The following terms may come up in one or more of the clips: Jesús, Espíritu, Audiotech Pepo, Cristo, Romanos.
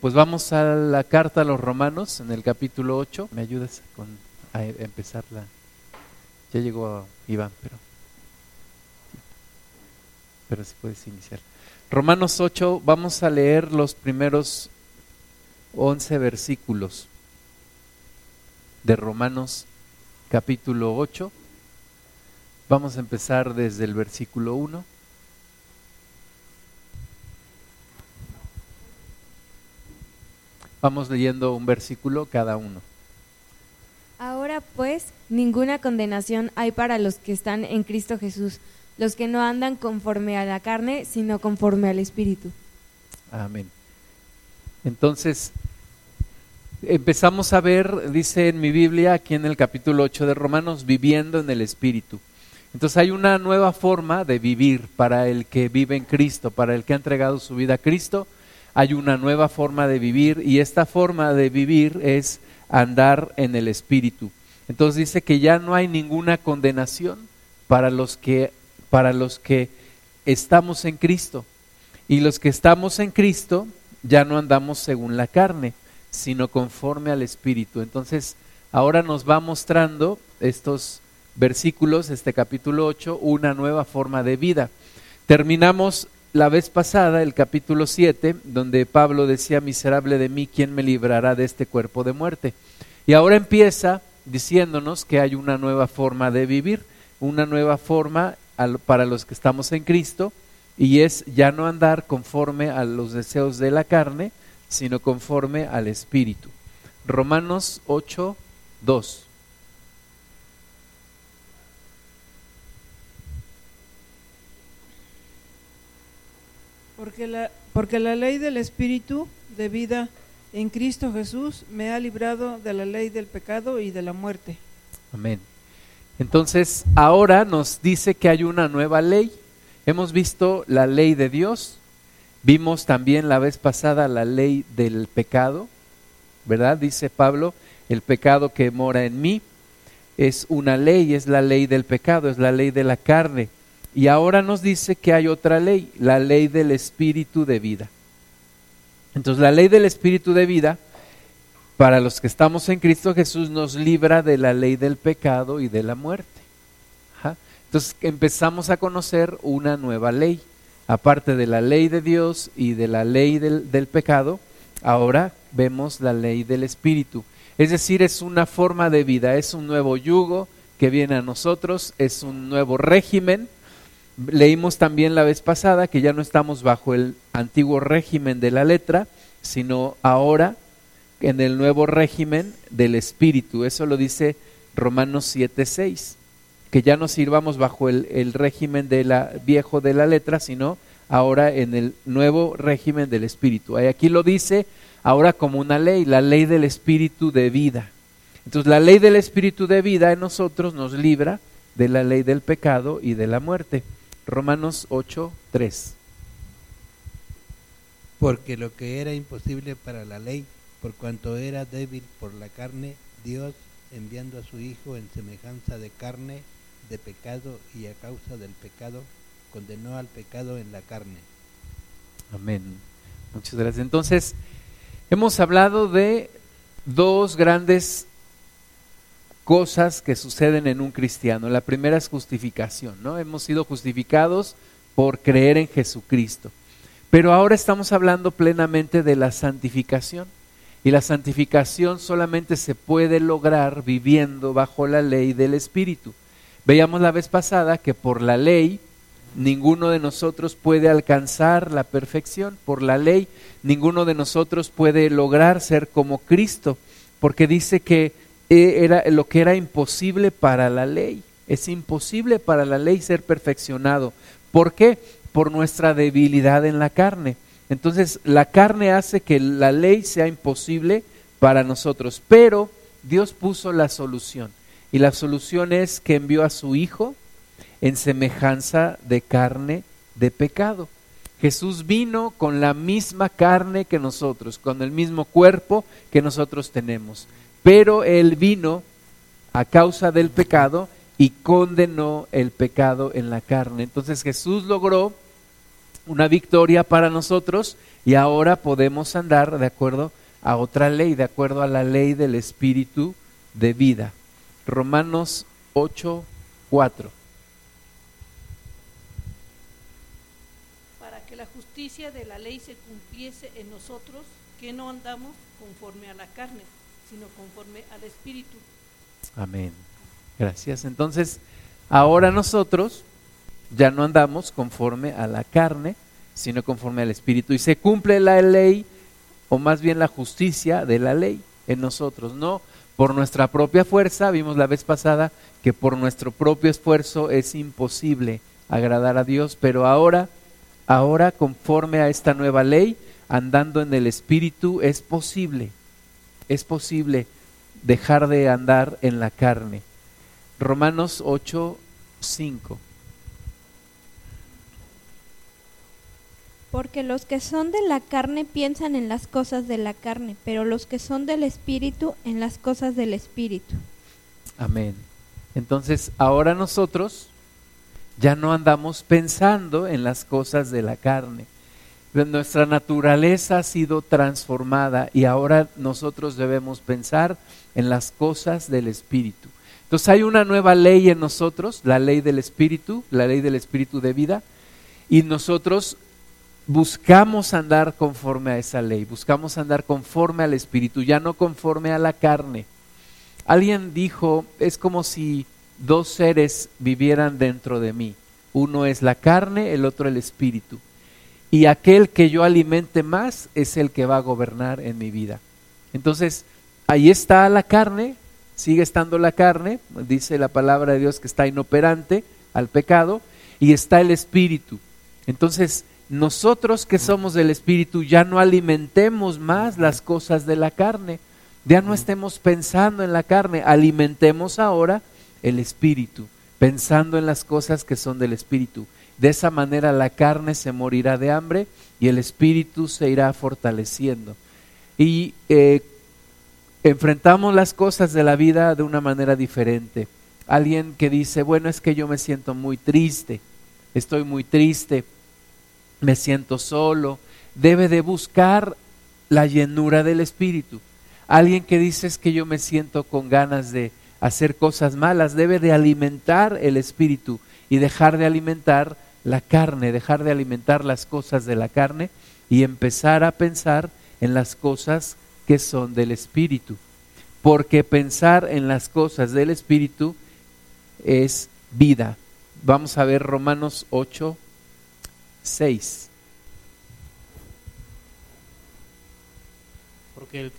Pues vamos a la carta a los Romanos en el capítulo 8. ¿Me ayudas a empezarla? Ya llegó Iván, pero si puedes iniciar. Romanos 8, vamos a leer los primeros 11 versículos de Romanos capítulo 8. Vamos a empezar desde el versículo 1. Vamos leyendo un versículo cada uno. Ahora pues, ninguna condenación hay para los que están en Cristo Jesús, los que no andan conforme a la carne, sino conforme al Espíritu. Amén. Entonces, empezamos a ver, dice en mi Biblia, aquí en el capítulo 8 de Romanos, viviendo en el Espíritu. Entonces hay una nueva forma de vivir para el que vive en Cristo, para el que ha entregado su vida a Cristo. Hay una nueva forma de vivir, y esta forma de vivir es andar en el Espíritu. Entonces dice que ya no hay ninguna condenación para los que estamos en Cristo. Y los que estamos en Cristo ya no andamos según la carne, sino conforme al Espíritu. Entonces ahora nos va mostrando estos versículos, este capítulo 8, una nueva forma de vida. Terminamos la vez pasada, el capítulo 7, donde Pablo decía: miserable de mí, ¿quién me librará de este cuerpo de muerte? Y ahora empieza diciéndonos que hay una nueva forma de vivir, una nueva forma para los que estamos en Cristo, y es ya no andar conforme a los deseos de la carne, sino conforme al Espíritu. Romanos 8, 2. Porque la ley del Espíritu de vida en Cristo Jesús me ha librado de la ley del pecado y de la muerte. Amén. Entonces, ahora nos dice que hay una nueva ley. Hemos visto la ley de Dios, vimos también la vez pasada la ley del pecado, ¿verdad? Dice Pablo, el pecado que mora en mí es una ley, es la ley del pecado, es la ley de la carne. Y ahora nos dice que hay otra ley, la ley del Espíritu de vida. Entonces la ley del Espíritu de vida, para los que estamos en Cristo Jesús, nos libra de la ley del pecado y de la muerte. ¿Ja? Entonces empezamos a conocer una nueva ley, aparte de la ley de Dios y de la ley del pecado, ahora vemos la ley del Espíritu. Es decir, es una forma de vida, es un nuevo yugo que viene a nosotros, es un nuevo régimen. Leímos también la vez pasada que ya no estamos bajo el antiguo régimen de la letra, sino ahora en el nuevo régimen del Espíritu. Eso lo dice Romanos 7:6, que ya no sirvamos bajo el régimen viejo de la letra, sino ahora en el nuevo régimen del Espíritu. Aquí lo dice ahora como una ley, la ley del Espíritu de vida. Entonces la ley del Espíritu de vida en nosotros nos libra de la ley del pecado y de la muerte. Romanos 8, 3. Porque lo que era imposible para la ley, por cuanto era débil por la carne, Dios, enviando a su Hijo en semejanza de carne, de pecado, y a causa del pecado, condenó al pecado en la carne. Amén. Muchas gracias. Entonces, hemos hablado de dos grandes cosas que suceden en un cristiano. La primera es justificación, ¿no? Hemos sido justificados por creer en Jesucristo. Pero ahora estamos hablando plenamente de la santificación. Y la santificación solamente se puede lograr viviendo bajo la ley del Espíritu. Veíamos la vez pasada que por la ley ninguno de nosotros puede alcanzar la perfección. Por la ley ninguno de nosotros puede lograr ser como Cristo, porque dice que era lo que era imposible para la ley. Es imposible para la ley ser perfeccionado. ¿Por qué? Por nuestra debilidad en la carne. Entonces la carne hace que la ley sea imposible para nosotros, pero Dios puso la solución, y la solución es que envió a su Hijo en semejanza de carne, de pecado. Jesús vino con la misma carne que nosotros, con el mismo cuerpo que nosotros tenemos. Pero Él vino a causa del pecado y condenó el pecado en la carne. Entonces Jesús logró una victoria para nosotros, y ahora podemos andar de acuerdo a otra ley, de acuerdo a la ley del Espíritu de vida. Romanos 8:4. Para que la justicia de la ley se cumpliese en nosotros, que no andamos conforme a la carne, sino conforme al Espíritu. Amén. Gracias. Entonces, ahora nosotros ya no andamos conforme a la carne, sino conforme al Espíritu. Y se cumple la ley, o más bien la justicia de la ley en nosotros. No por nuestra propia fuerza, vimos la vez pasada que por nuestro propio esfuerzo es imposible agradar a Dios, pero ahora conforme a esta nueva ley, andando en el Espíritu, es posible dejar de andar en la carne. Romanos 8:5. Porque los que son de la carne piensan en las cosas de la carne, pero los que son del Espíritu, en las cosas del Espíritu. Amén. Entonces, ahora nosotros ya no andamos pensando en las cosas de la carne. Nuestra naturaleza ha sido transformada y ahora nosotros debemos pensar en las cosas del Espíritu. Entonces, hay una nueva ley en nosotros, la ley del Espíritu, la ley del Espíritu de vida, y nosotros buscamos andar conforme a esa ley, buscamos andar conforme al Espíritu, ya no conforme a la carne. Alguien dijo, es como si dos seres vivieran dentro de mí, uno es la carne, el otro el Espíritu, y aquel que yo alimente más es el que va a gobernar en mi vida. Entonces, ahí está la carne, sigue estando la carne, dice la palabra de Dios que está inoperante al pecado, y está el Espíritu. Entonces, nosotros que somos del Espíritu ya no alimentemos más las cosas de la carne, ya no estemos pensando en la carne, alimentemos ahora el Espíritu, pensando en las cosas que son del Espíritu. De esa manera la carne se morirá de hambre y el Espíritu se irá fortaleciendo. Y enfrentamos las cosas de la vida de una manera diferente. Alguien que dice, bueno, es que yo me siento muy triste, estoy muy triste, me siento solo, debe de buscar la llenura del Espíritu. Alguien que dice es que yo me siento con ganas de hacer cosas malas, debe de alimentar el Espíritu y dejar de alimentar la carne, dejar de alimentar las cosas de la carne y empezar a pensar en las cosas que son del Espíritu. Porque pensar en las cosas del Espíritu es vida. Vamos a ver Romanos 8:6. Porque el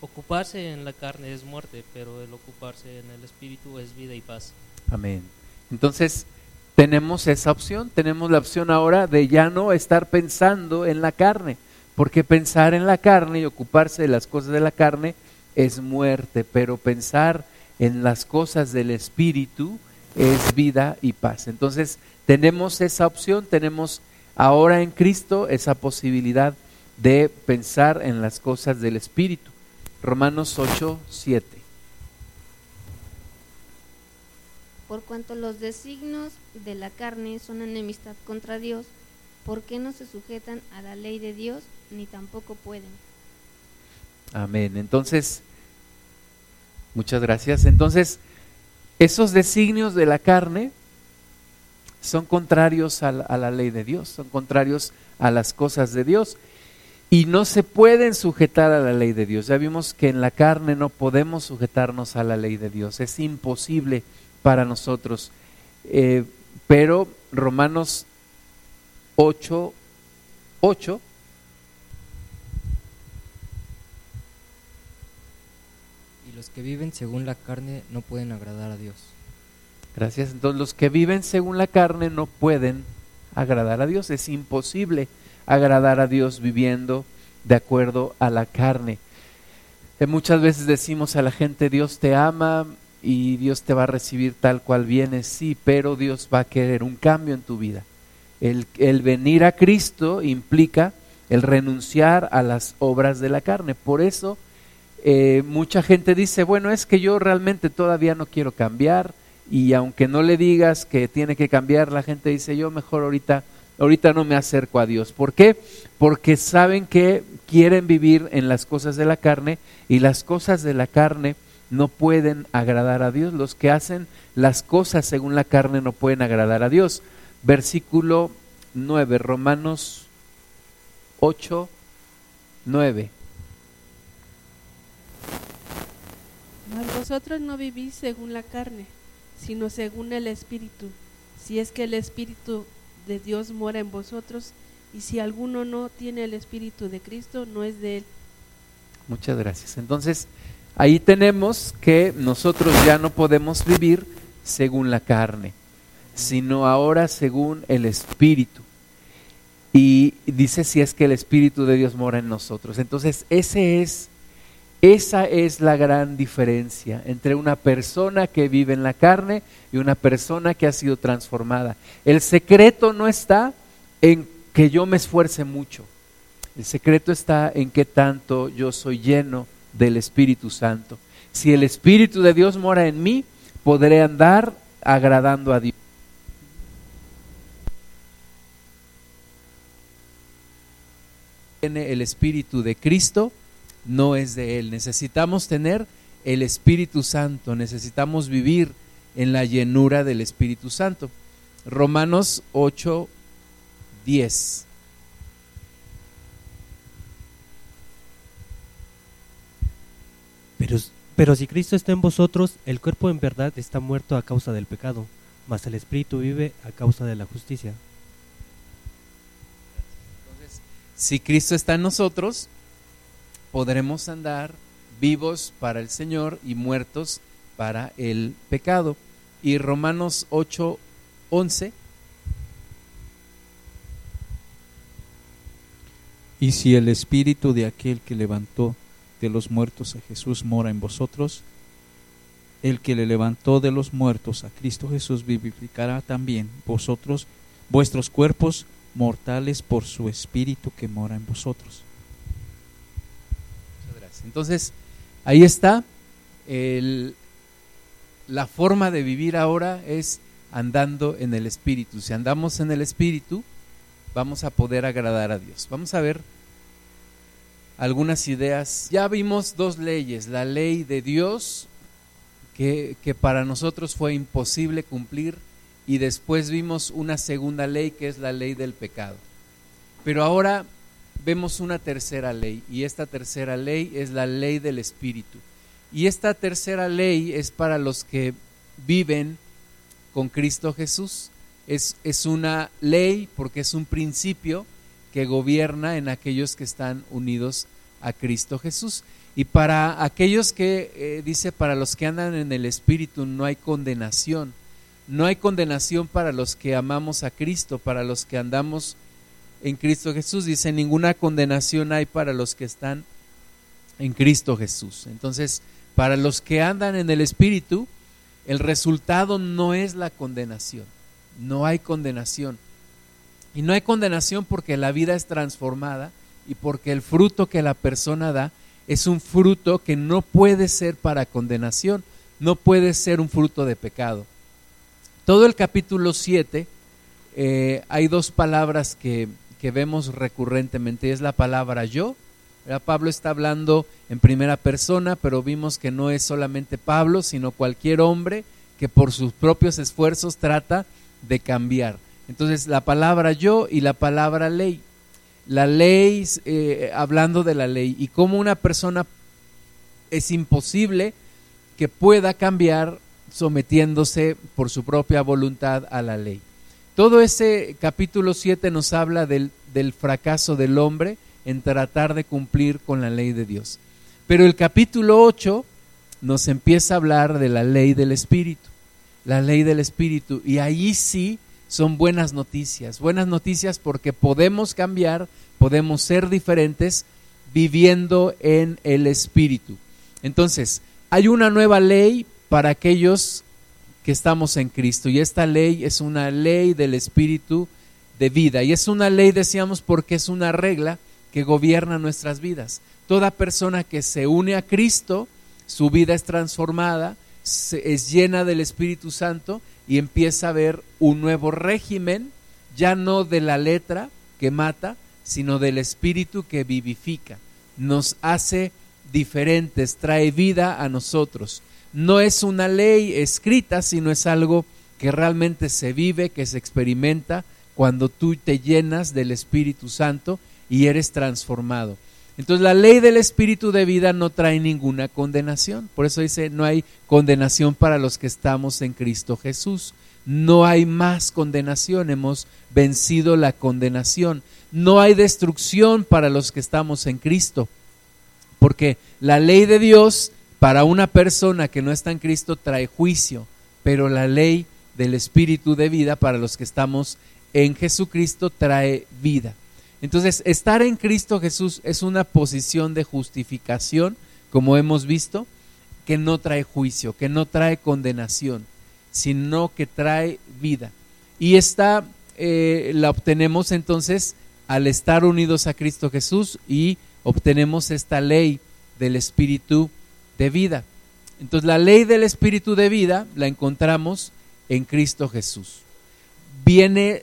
ocuparse en la carne es muerte, pero el ocuparse en el Espíritu es vida y paz. Amén. Entonces, tenemos esa opción, tenemos la opción ahora de ya no estar pensando en la carne, porque pensar en la carne y ocuparse de las cosas de la carne es muerte, pero pensar en las cosas del Espíritu es vida y paz. Entonces tenemos esa opción, tenemos ahora en Cristo esa posibilidad de pensar en las cosas del Espíritu. Romanos 8:7. Por cuanto los designios de la carne son enemistad contra Dios, porque no se sujetan a la ley de Dios, ni tampoco pueden. Amén. Entonces, muchas gracias. Entonces, esos designios de la carne son contrarios a la ley de Dios, son contrarios a las cosas de Dios y no se pueden sujetar a la ley de Dios. Ya vimos que en la carne no podemos sujetarnos a la ley de Dios, es imposible para nosotros. Pero Romanos 8:8 que viven según la carne no pueden agradar a Dios. Gracias. Entonces los que viven según la carne no pueden agradar a Dios. Es imposible agradar a Dios viviendo de acuerdo a la carne. Muchas veces decimos a la gente, Dios te ama y Dios te va a recibir tal cual vienes. Sí, pero Dios va a querer un cambio en tu vida. El venir a Cristo implica el renunciar a las obras de la carne. Por eso mucha gente dice, bueno, es que yo realmente todavía no quiero cambiar y aunque no le digas que tiene que cambiar, la gente dice, yo mejor ahorita no me acerco a Dios. ¿Por qué? Porque saben que quieren vivir en las cosas de la carne, y las cosas de la carne no pueden agradar a Dios. Los que hacen las cosas según la carne no pueden agradar a Dios. Versículo 9, Romanos 8, 9. Mas vosotros no vivís según la carne, sino según el Espíritu, si es que el Espíritu de Dios mora en vosotros, y si alguno no tiene el Espíritu de Cristo, no es de él. Muchas gracias. Entonces, ahí tenemos que nosotros ya no podemos vivir según la carne, sino ahora según el Espíritu. Y dice, si es que el Espíritu de Dios mora en nosotros. Entonces, esa es la gran diferencia entre una persona que vive en la carne y una persona que ha sido transformada. El secreto no está en que yo me esfuerce mucho. El secreto está en que tanto yo soy lleno del Espíritu Santo. Si el Espíritu de Dios mora en mí, podré andar agradando a Dios. Tiene el Espíritu de Cristo, no es de él. Necesitamos tener el Espíritu Santo, necesitamos vivir en la llenura del Espíritu Santo. Romanos 8, 10. Pero si Cristo está en vosotros, el cuerpo en verdad está muerto a causa del pecado, mas el Espíritu vive a causa de la justicia. Entonces, si Cristo está en nosotros, podremos andar vivos para el Señor y muertos para el pecado. Y Romanos 8, 11. Y si el Espíritu de aquel que levantó de los muertos a Jesús mora en vosotros, el que le levantó de los muertos a Cristo Jesús vivificará también vosotros vuestros cuerpos mortales por su Espíritu que mora en vosotros. Entonces, ahí está, la forma de vivir ahora es andando en el Espíritu. Si andamos en el Espíritu, vamos a poder agradar a Dios. Vamos a ver algunas ideas. Ya vimos dos leyes, la ley de Dios, que para nosotros fue imposible cumplir, y después vimos una segunda ley, que es la ley del pecado. Pero ahora vemos una tercera ley, y esta tercera ley es la ley del Espíritu. Y esta tercera ley es para los que viven con Cristo Jesús. Es una ley porque es un principio que gobierna en aquellos que están unidos a Cristo Jesús. Y para aquellos que, dice, para los que andan en el Espíritu no hay condenación. No hay condenación para los que amamos a Cristo, para los que andamos en Cristo Jesús. Dice, ninguna condenación hay para los que están en Cristo Jesús. Entonces, para los que andan en el Espíritu, el resultado no es la condenación. No hay condenación. Y no hay condenación porque la vida es transformada y porque el fruto que la persona da es un fruto que no puede ser para condenación, no puede ser un fruto de pecado. Todo el capítulo 7, hay dos palabras que vemos recurrentemente, es la palabra yo. Pablo está hablando en primera persona, pero vimos que no es solamente Pablo, sino cualquier hombre que por sus propios esfuerzos trata de cambiar. Entonces, la palabra yo y la palabra ley. La ley, hablando de la ley, y cómo una persona es imposible que pueda cambiar sometiéndose por su propia voluntad a la ley. Todo ese capítulo 7 nos habla del fracaso del hombre en tratar de cumplir con la ley de Dios. Pero el capítulo 8 nos empieza a hablar de la ley del Espíritu. La ley del Espíritu, y ahí sí son buenas noticias. Buenas noticias porque podemos cambiar, podemos ser diferentes viviendo en el Espíritu. Entonces, hay una nueva ley para aquellos que estamos en Cristo, y esta ley es una ley del Espíritu de vida, y es una ley, decíamos, porque es una regla que gobierna nuestras vidas. Toda persona que se une a Cristo, su vida es transformada es llena del Espíritu Santo y empieza a haber un nuevo régimen, ya no de la letra que mata, sino del Espíritu que vivifica, nos hace diferentes, trae vida a nosotros. No es una ley escrita, sino es algo que realmente se vive, que se experimenta cuando tú te llenas del Espíritu Santo y eres transformado. Entonces la ley del Espíritu de vida no trae ninguna condenación, por eso dice no hay condenación para los que estamos en Cristo Jesús. No hay más condenación, hemos vencido la condenación. No hay destrucción para los que estamos en Cristo, porque la ley de Dios para una persona que no está en Cristo trae juicio, pero la ley del Espíritu de vida para los que estamos en Jesucristo trae vida. Entonces, estar en Cristo Jesús es una posición de justificación, como hemos visto, que no trae juicio, que no trae condenación, sino que trae vida. Y esta la obtenemos entonces al estar unidos a Cristo Jesús y obtenemos esta ley del Espíritu de vida. Entonces, la ley del Espíritu de vida la encontramos en Cristo Jesús. Viene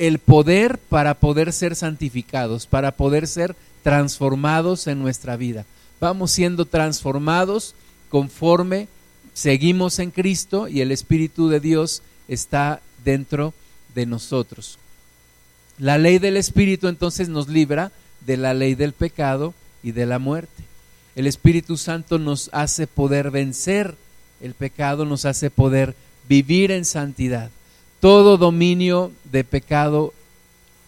el poder para poder ser santificados, para poder ser transformados en nuestra vida. Vamos siendo transformados conforme seguimos en Cristo y el Espíritu de Dios está dentro de nosotros. La ley del Espíritu entonces nos libra de la ley del pecado y de la muerte. El Espíritu Santo nos hace poder vencer el pecado, nos hace poder vivir en santidad. Todo dominio de pecado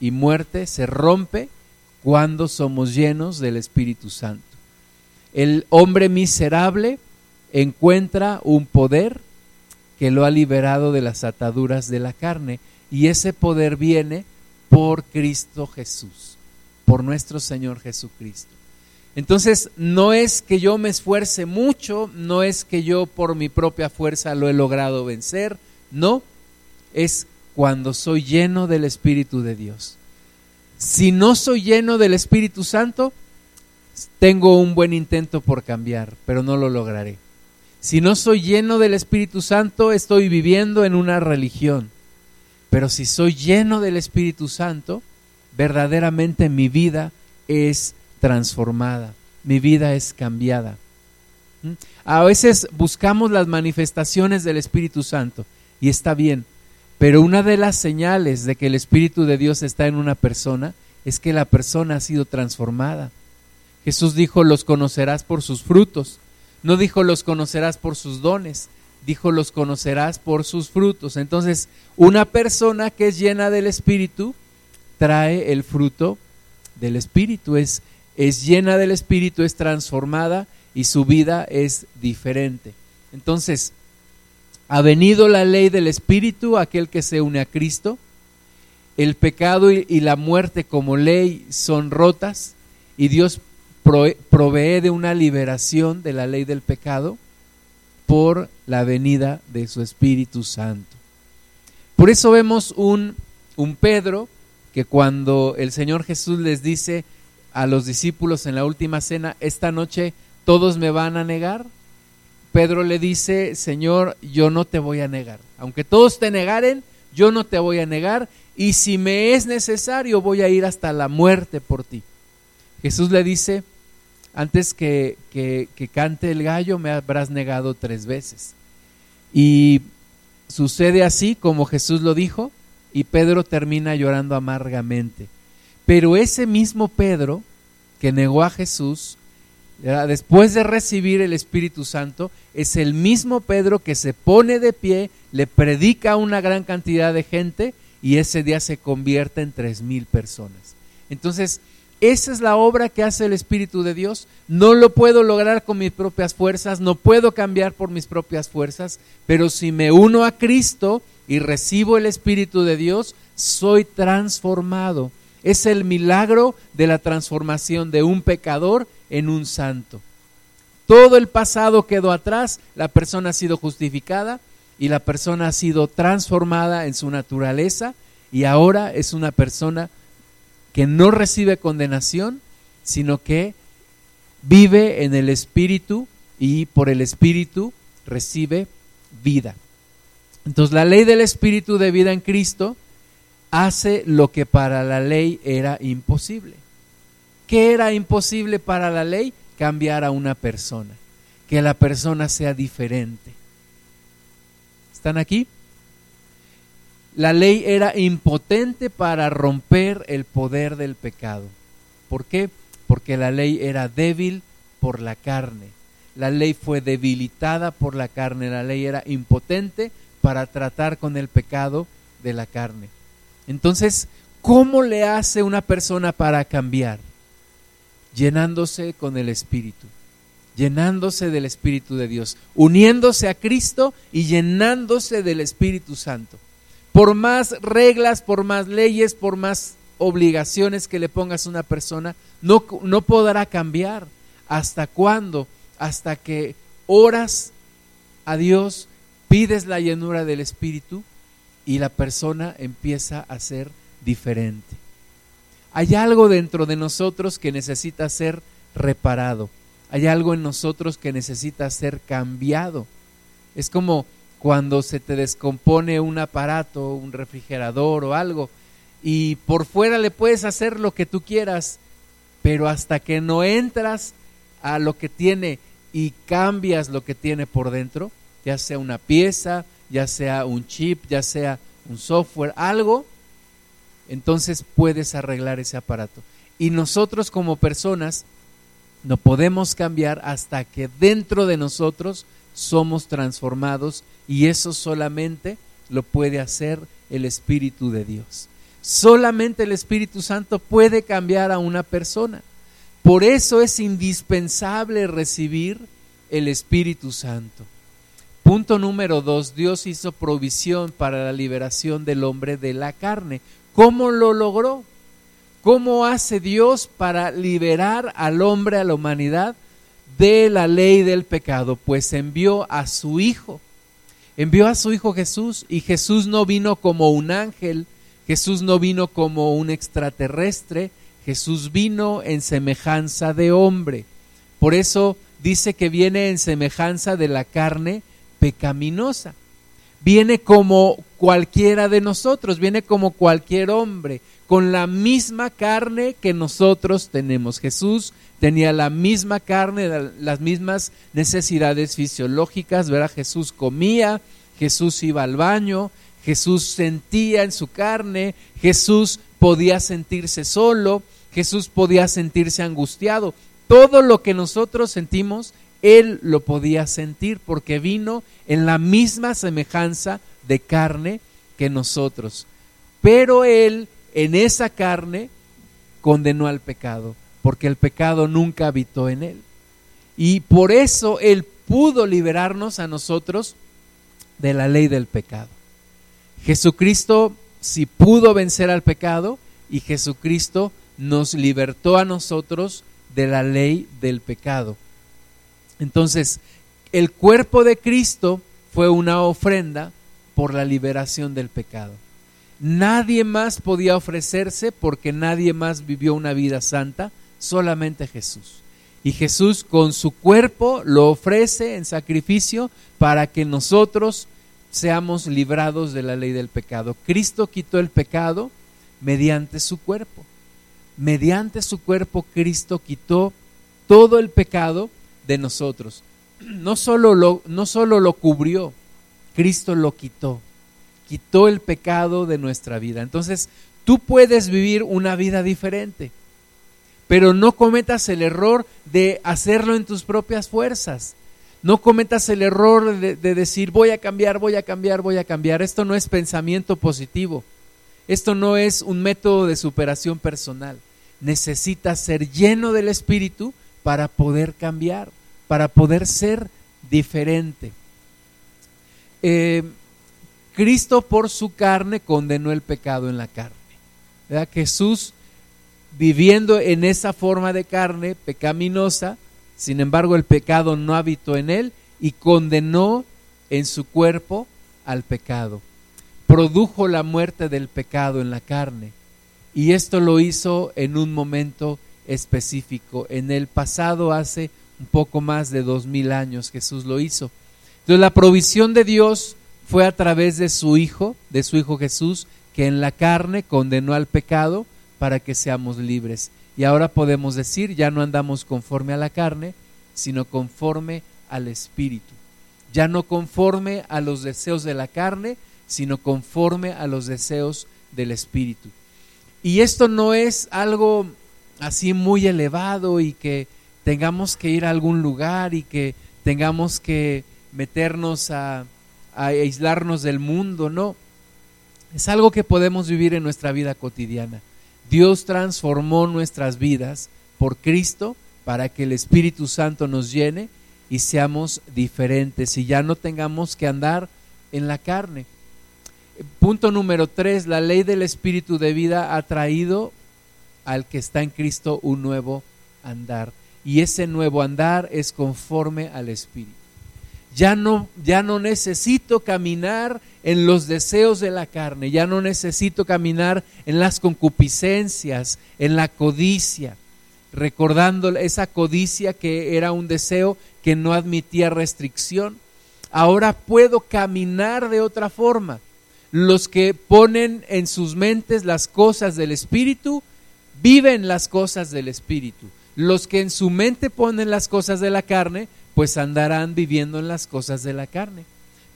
y muerte se rompe cuando somos llenos del Espíritu Santo. El hombre miserable encuentra un poder que lo ha liberado de las ataduras de la carne, y ese poder viene por Cristo Jesús, por nuestro Señor Jesucristo. Entonces, no es que yo me esfuerce mucho, no es que yo por mi propia fuerza lo he logrado vencer, no. Es cuando soy lleno del Espíritu de Dios. Si no soy lleno del Espíritu Santo, tengo un buen intento por cambiar, pero no lo lograré. Si no soy lleno del Espíritu Santo, estoy viviendo en una religión. Pero si soy lleno del Espíritu Santo, verdaderamente mi vida es transformada, mi vida es cambiada. A veces buscamos las manifestaciones del Espíritu Santo y está bien. Pero una de las señales de que el Espíritu de Dios está en una persona es que la persona ha sido transformada. Jesús dijo, los conocerás por sus frutos. No dijo, los conocerás por sus dones. Dijo, los conocerás por sus frutos. Entonces, una persona que es llena del Espíritu trae el fruto del Espíritu. Es llena del Espíritu, es transformada y su vida es diferente. Entonces, ha venido la ley del Espíritu, aquel que se une a Cristo. El pecado y la muerte como ley son rotas y Dios provee de una liberación de la ley del pecado por la venida de su Espíritu Santo. Por eso vemos un Pedro que cuando el Señor Jesús les dice a los discípulos en la última cena, esta noche todos me van a negar. Pedro le dice, Señor, yo no te voy a negar. Aunque todos te negaren, yo no te voy a negar. Y si me es necesario, voy a ir hasta la muerte por ti. Jesús le dice, antes que cante el gallo, me habrás negado 3 veces. Y sucede así, como Jesús lo dijo, y Pedro termina llorando amargamente. Pero ese mismo Pedro que negó a Jesús, después de recibir el Espíritu Santo, es el mismo Pedro que se pone de pie, le predica a una gran cantidad de gente y ese día se convierte en 3,000 personas. Entonces, esa es la obra que hace el Espíritu de Dios. No lo puedo lograr con mis propias fuerzas, no puedo cambiar por mis propias fuerzas, pero si me uno a Cristo y recibo el Espíritu de Dios, soy transformado. Es el milagro de la transformación de un pecador en un santo. Todo el pasado quedó atrás, la persona ha sido justificada y la persona ha sido transformada en su naturaleza y ahora es una persona que no recibe condenación, sino que vive en el Espíritu y por el Espíritu recibe vida. Entonces, la ley del Espíritu de vida en Cristo hace lo que para la ley era imposible. ¿Qué era imposible para la ley? Cambiar a una persona, que la persona sea diferente. ¿Están aquí? La ley era impotente para romper el poder del pecado. ¿Por qué? Porque la ley era débil por la carne. La ley fue debilitada por la carne. La ley era impotente para tratar con el pecado de la carne. Entonces, ¿cómo le hace una persona para cambiar? Llenándose con el Espíritu, llenándose del Espíritu de Dios, uniéndose a Cristo y llenándose del Espíritu Santo. Por más reglas, por más leyes, por más obligaciones que le pongas a una persona, no podrá cambiar. ¿Hasta cuándo? Hasta que oras a Dios, pides la llenura del Espíritu y la persona empieza a ser diferente. Hay algo dentro de nosotros que necesita ser reparado. Hay algo en nosotros que necesita ser cambiado. Es como cuando se te descompone un aparato, un refrigerador o algo, y por fuera le puedes hacer lo que tú quieras, pero hasta que no entras a lo que tiene y cambias lo que tiene por dentro, ya sea una pieza, ya sea un chip, ya sea un software, algo, entonces puedes arreglar ese aparato. Y nosotros como personas no podemos cambiar hasta que dentro de nosotros somos transformados, y eso solamente lo puede hacer el Espíritu de Dios. Solamente el Espíritu Santo puede cambiar a una persona. Por eso es indispensable recibir el Espíritu Santo. Punto número 2, Dios hizo provisión para la liberación del hombre de la carne. ¿Cómo lo logró? ¿Cómo hace Dios para liberar al hombre, a la humanidad, de la ley del pecado? Pues envió a su Hijo Jesús, y Jesús no vino como un ángel, Jesús no vino como un extraterrestre, Jesús vino en semejanza de hombre. Por eso dice que viene en semejanza de la carne pecaminosa. Viene como cualquiera de nosotros, viene como cualquier hombre, con la misma carne que nosotros tenemos. Jesús tenía la misma carne, las mismas necesidades fisiológicas, ¿verdad? Jesús comía, Jesús iba al baño, Jesús sentía en su carne, Jesús podía sentirse solo, Jesús podía sentirse angustiado. Todo lo que nosotros sentimos, Él lo podía sentir, porque vino en la misma semejanza de carne que nosotros. Pero Él, en esa carne, condenó al pecado, porque el pecado nunca habitó en Él. Y por eso Él pudo liberarnos a nosotros de la ley del pecado. Jesucristo sí pudo vencer al pecado, y Jesucristo nos libertó a nosotros de la ley del pecado. Entonces, el cuerpo de Cristo fue una ofrenda por la liberación del pecado. Nadie más podía ofrecerse, porque nadie más vivió una vida santa, solamente Jesús. Y Jesús con su cuerpo lo ofrece en sacrificio para que nosotros seamos librados de la ley del pecado. Cristo quitó el pecado mediante su cuerpo. Mediante su cuerpo Cristo quitó todo el pecado de nosotros. No solo lo cubrió, Cristo lo quitó el pecado de nuestra vida. Entonces, tú puedes vivir una vida diferente, pero no cometas el error de hacerlo en tus propias fuerzas. No cometas el error de decir voy a cambiar. Esto no es pensamiento positivo, esto no es un método de superación personal. Necesitas ser lleno del Espíritu para poder cambiar, para poder ser diferente. Cristo por su carne condenó el pecado en la carne, ¿verdad? Jesús, viviendo en esa forma de carne pecaminosa, sin embargo el pecado no habitó en él, y condenó en su cuerpo al pecado. Produjo la muerte del pecado en la carne, y esto lo hizo en un momento específico. En el pasado, hace un poco más de 2000 años, Jesús lo hizo. Entonces la provisión de Dios fue a través de su Hijo Jesús, que en la carne condenó al pecado para que seamos libres. Y ahora podemos decir, ya no andamos conforme a la carne, sino conforme al Espíritu. Ya no conforme a los deseos de la carne, sino conforme a los deseos del Espíritu. Y esto no es algo así muy elevado y que tengamos que ir a algún lugar y que tengamos que meternos a aislarnos del mundo, no. Es algo que podemos vivir en nuestra vida cotidiana. Dios transformó nuestras vidas por Cristo para que el Espíritu Santo nos llene y seamos diferentes y ya no tengamos que andar en la carne. Punto número 3, la ley del Espíritu de vida ha traído al que está en Cristo un nuevo andar, y ese nuevo andar es conforme al Espíritu. Ya no necesito caminar en los deseos de la carne, ya no necesito caminar en las concupiscencias, en la codicia, recordando esa codicia que era un deseo que no admitía restricción. Ahora puedo caminar de otra forma. Los que ponen en sus mentes las cosas del Espíritu, viven las cosas del Espíritu. Los que en su mente ponen las cosas de la carne, pues andarán viviendo en las cosas de la carne.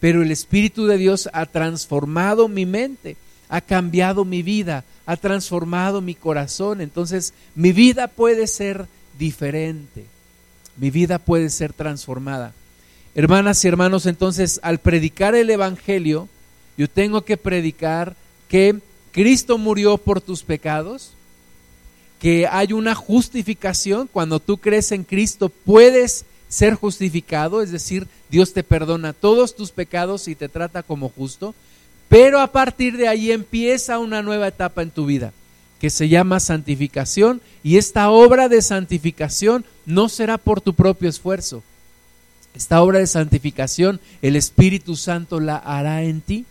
Pero el Espíritu de Dios ha transformado mi mente, ha cambiado mi vida, ha transformado mi corazón. Entonces, mi vida puede ser diferente, mi vida puede ser transformada. Hermanas y hermanos, entonces, al predicar el Evangelio, yo tengo que predicar que Cristo murió por tus pecados, que hay una justificación. Cuando tú crees en Cristo, puedes ser justificado, es decir, Dios te perdona todos tus pecados y te trata como justo, pero a partir de ahí empieza una nueva etapa en tu vida que se llama santificación, y esta obra de santificación no será por tu propio esfuerzo. Esta obra de santificación el Espíritu Santo la hará en ti,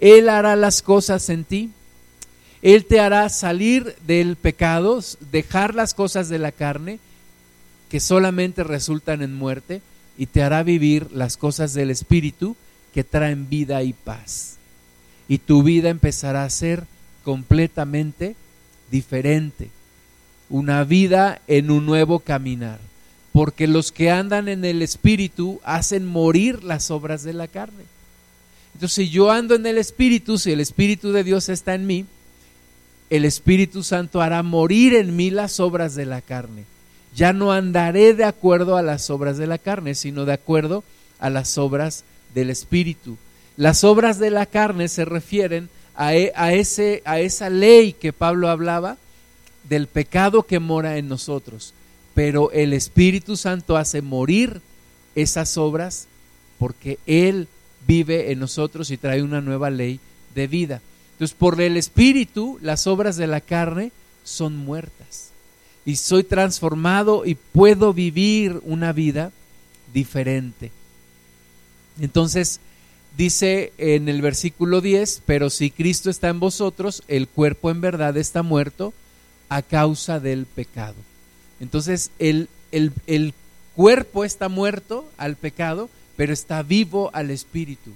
Él hará las cosas en ti, Él te hará salir del pecado, dejar las cosas de la carne que solamente resultan en muerte, y te hará vivir las cosas del Espíritu que traen vida y paz. Y tu vida empezará a ser completamente diferente, una vida en un nuevo caminar, porque los que andan en el Espíritu hacen morir las obras de la carne. Entonces, si yo ando en el Espíritu, si el Espíritu de Dios está en mí, el Espíritu Santo hará morir en mí las obras de la carne. Ya no andaré de acuerdo a las obras de la carne, sino de acuerdo a las obras del Espíritu. Las obras de la carne se refieren a esa ley que Pablo hablaba, del pecado que mora en nosotros. Pero el Espíritu Santo hace morir esas obras porque Él vive en nosotros y trae una nueva ley de vida. Entonces, por el Espíritu, las obras de la carne son muertas. Y soy transformado y puedo vivir una vida diferente. Entonces, dice en el versículo 10, pero si Cristo está en vosotros, el cuerpo en verdad está muerto a causa del pecado. Entonces, el cuerpo está muerto al pecado, pero está vivo al Espíritu.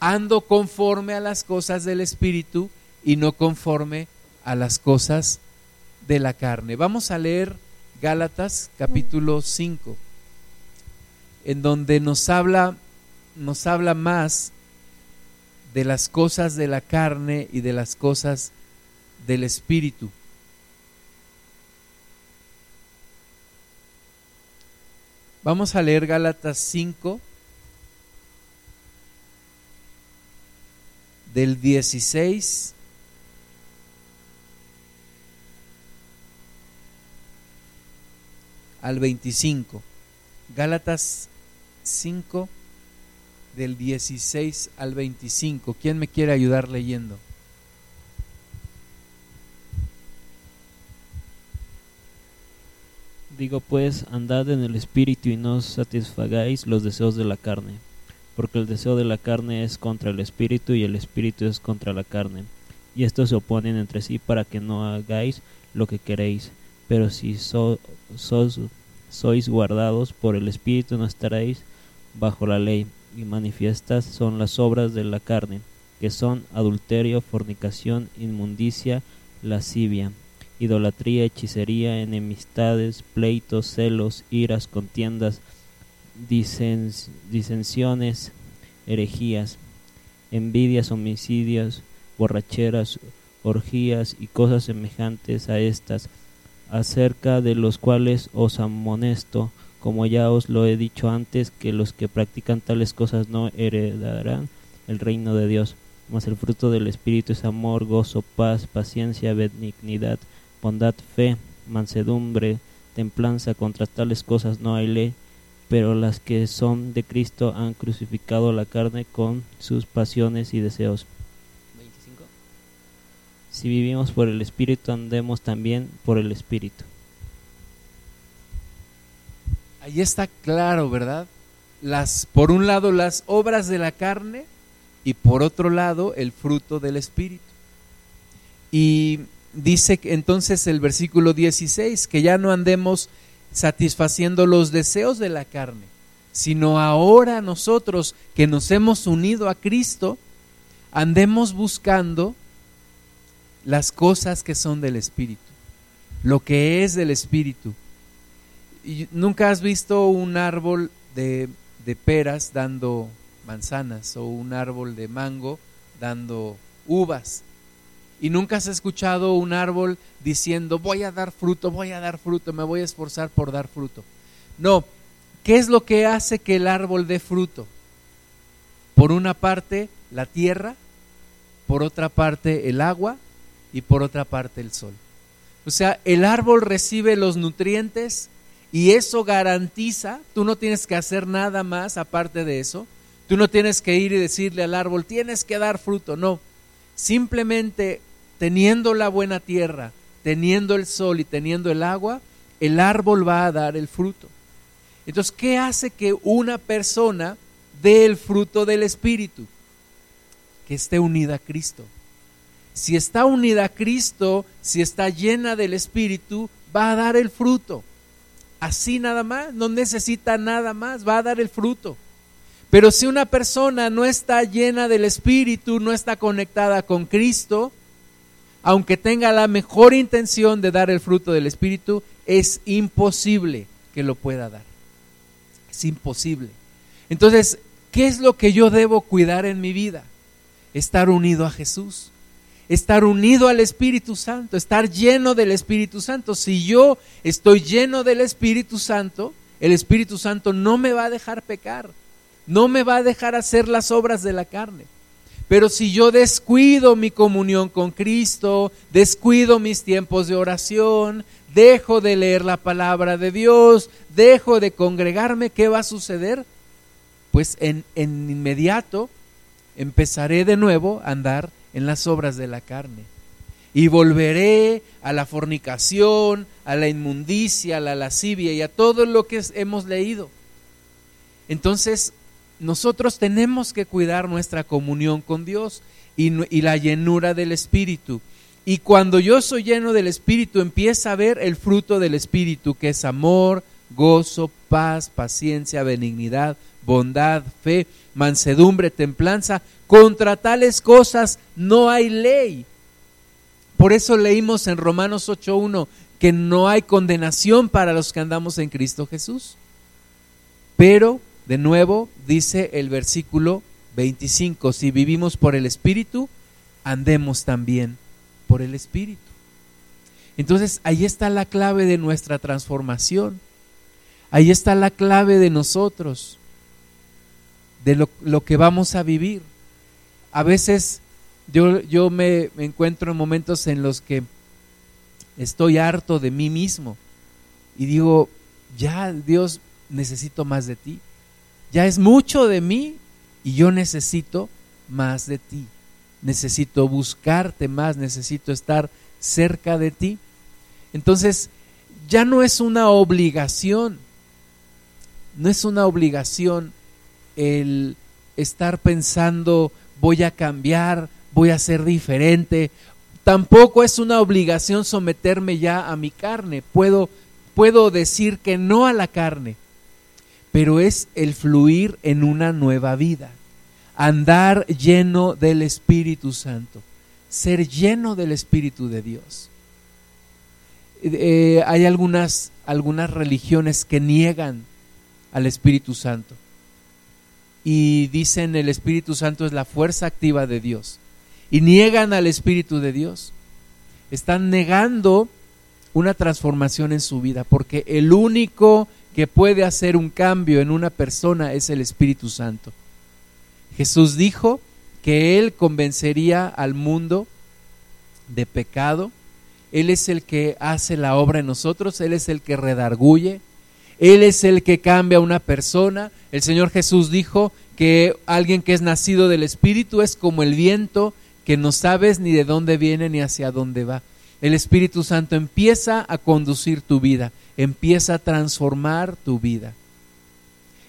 Ando conforme a las cosas del Espíritu y no conforme a las cosas de la carne. Vamos a leer Gálatas capítulo 5, en donde nos habla más de las cosas de la carne y de las cosas del Espíritu. Vamos a leer Gálatas 5 del 16 al 25. Gálatas 5 del 16 al 25. ¿Quién me quiere ayudar leyendo? Digo pues, andad en el Espíritu y no satisfagáis los deseos de la carne, porque el deseo de la carne es contra el Espíritu y el Espíritu es contra la carne, y estos se oponen entre sí para que no hagáis lo que queréis. Pero si sois guardados por el Espíritu, no estaréis bajo la ley. y manifiestas son las obras de la carne, que son adulterio, fornicación, inmundicia, lascivia, idolatría, hechicería, enemistades, pleitos, celos, iras, contiendas, disensiones, herejías, envidias, homicidios, borracheras, orgías y cosas semejantes a estas, acerca de los cuales os amonesto, como ya os lo he dicho antes, que los que practican tales cosas no heredarán el reino de Dios. Mas el fruto del Espíritu es amor, gozo, paz, paciencia, benignidad, bondad, fe, mansedumbre, templanza. Contra tales cosas no hay ley, pero las que son de Cristo han crucificado la carne con sus pasiones y deseos. 25. Si vivimos por el Espíritu, andemos también por el Espíritu. Ahí está claro, ¿verdad? Por un lado las obras de la carne y por otro lado el fruto del Espíritu. Y dice entonces el versículo 16 que ya no andemos satisfaciendo los deseos de la carne, sino ahora nosotros que nos hemos unido a Cristo, andemos buscando las cosas que son del Espíritu, lo que es del Espíritu. Y nunca has visto un árbol de peras dando manzanas o un árbol de mango dando uvas, y nunca has escuchado un árbol diciendo voy a dar fruto, me voy a esforzar por dar fruto. No, ¿qué es lo que hace que el árbol dé fruto? Por una parte la tierra, por otra parte el agua y por otra parte el sol. O sea, el árbol recibe los nutrientes y eso garantiza, tú no tienes que hacer nada más aparte de eso. Tú no tienes que ir y decirle al árbol, tienes que dar fruto, no. Simplemente teniendo la buena tierra, teniendo el sol y teniendo el agua, el árbol va a dar el fruto. Entonces, ¿qué hace que una persona dé el fruto del Espíritu? Que esté unida a Cristo. Si está unida a Cristo, si está llena del Espíritu, va a dar el fruto. Así nada más, no necesita nada más, va a dar el fruto. Pero si una persona no está llena del Espíritu, no está conectada con Cristo, aunque tenga la mejor intención de dar el fruto del Espíritu, es imposible que lo pueda dar. Es imposible. Entonces, ¿qué es lo que yo debo cuidar en mi vida? Estar unido a Jesús, estar unido al Espíritu Santo, estar lleno del Espíritu Santo. Si yo estoy lleno del Espíritu Santo, el Espíritu Santo no me va a dejar pecar. No me va a dejar hacer las obras de la carne. Pero si yo descuido mi comunión con Cristo, descuido mis tiempos de oración, dejo de leer la palabra de Dios, dejo de congregarme, ¿qué va a suceder? Pues en inmediato empezaré de nuevo a andar en las obras de la carne. Y volveré a la fornicación, a la inmundicia, a la lascivia y a todo lo que hemos leído. Entonces, nosotros tenemos que cuidar nuestra comunión con Dios y la llenura del Espíritu. Y cuando yo soy lleno del Espíritu, empieza a ver el fruto del Espíritu, que es amor, gozo, paz, paciencia, benignidad, bondad, fe, mansedumbre, templanza. Contra tales cosas no hay ley. Por eso leímos en Romanos 8:1 que no hay condenación para los que andamos en Cristo Jesús. Pero de nuevo dice el versículo 25, si vivimos por el Espíritu, andemos también por el Espíritu. Entonces ahí está la clave de nuestra transformación, ahí está la clave de nosotros, de lo que vamos a vivir. A veces yo me encuentro en momentos en los que estoy harto de mí mismo y digo, ya Dios, necesito más de ti. Ya es mucho de mí y yo necesito más de ti. Necesito buscarte más, necesito estar cerca de ti. Entonces, ya no es una obligación, no es una obligación el estar pensando voy a cambiar, voy a ser diferente. Tampoco es una obligación someterme ya a mi carne. Puedo decir que no a la carne. pero es el fluir en una nueva vida, andar lleno del Espíritu Santo, ser lleno del Espíritu de Dios. Hay algunas religiones que niegan al Espíritu Santo y dicen el Espíritu Santo es la fuerza activa de Dios y niegan al Espíritu de Dios. Están negando una transformación en su vida, porque el único que puede hacer un cambio en una persona es el Espíritu Santo. Jesús dijo que Él convencería al mundo de pecado. Él es el que hace la obra en nosotros, Él es el que redarguye, Él es el que cambia a una persona. El Señor Jesús dijo que alguien que es nacido del Espíritu es como el viento, que no sabes ni de dónde viene ni hacia dónde va. El Espíritu Santo empieza a conducir tu vida, empieza a transformar tu vida.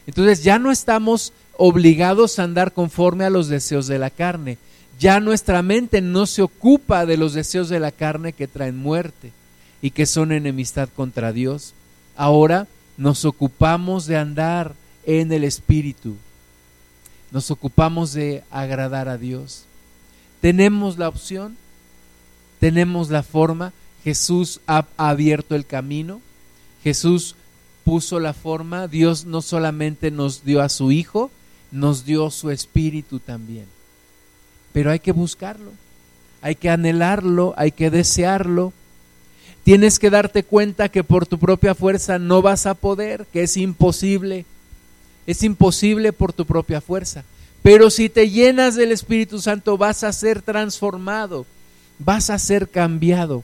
Entonces ya no estamos obligados a andar conforme a los deseos de la carne. Ya nuestra mente no se ocupa de los deseos de la carne que traen muerte y que son enemistad contra Dios. Ahora nos ocupamos de andar en el Espíritu. Nos ocupamos de agradar a Dios. Tenemos la opción, tenemos la forma. Jesús ha abierto el camino. Jesús puso la forma. Dios no solamente nos dio a su Hijo, nos dio su Espíritu también. Pero hay que buscarlo, hay que anhelarlo, hay que desearlo. Tienes que darte cuenta que por tu propia fuerza no vas a poder, que es imposible por tu propia fuerza. Pero si te llenas del Espíritu Santo vas a ser transformado, vas a ser cambiado.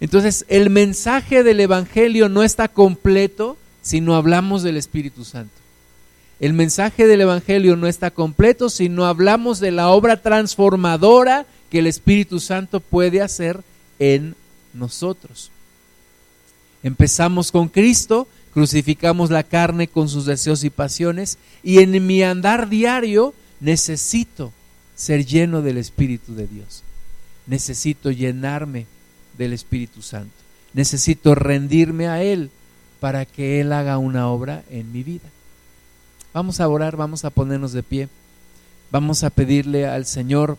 Entonces el mensaje del Evangelio no está completo si no hablamos del Espíritu Santo. El mensaje del Evangelio no está completo si no hablamos de la obra transformadora que el Espíritu Santo puede hacer en nosotros. Empezamos con Cristo, crucificamos la carne con sus deseos y pasiones, y en mi andar diario necesito ser lleno del Espíritu de Dios. Necesito llenarme del Espíritu Santo. Necesito rendirme a Él para que Él haga una obra en mi vida. Vamos a orar, vamos a ponernos de pie, vamos a pedirle al Señor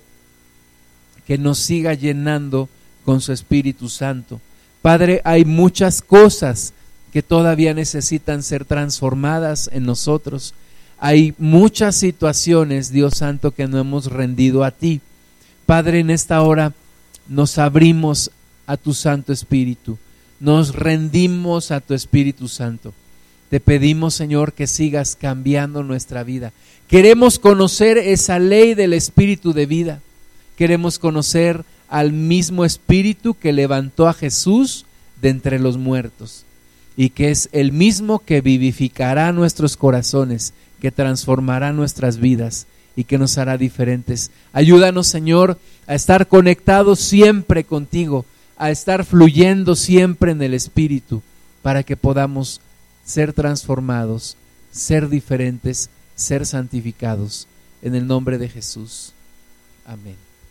que nos siga llenando con su Espíritu Santo. Padre, hay muchas cosas que todavía necesitan ser transformadas en nosotros. Hay muchas situaciones, Dios Santo, que no hemos rendido a ti. Padre, en esta hora nos abrimos a tu Santo Espíritu, nos rendimos a tu Espíritu Santo. Te pedimos, Señor, que sigas cambiando nuestra vida. Queremos conocer esa ley del Espíritu de vida. Queremos conocer al mismo Espíritu que levantó a Jesús de entre los muertos y que es el mismo que vivificará nuestros corazones, que transformará nuestras vidas y que nos hará diferentes. Ayúdanos, Señor, a estar conectados siempre contigo, a estar fluyendo siempre en el Espíritu para que podamos ser transformados, ser diferentes, ser santificados. En el nombre de Jesús. Amén.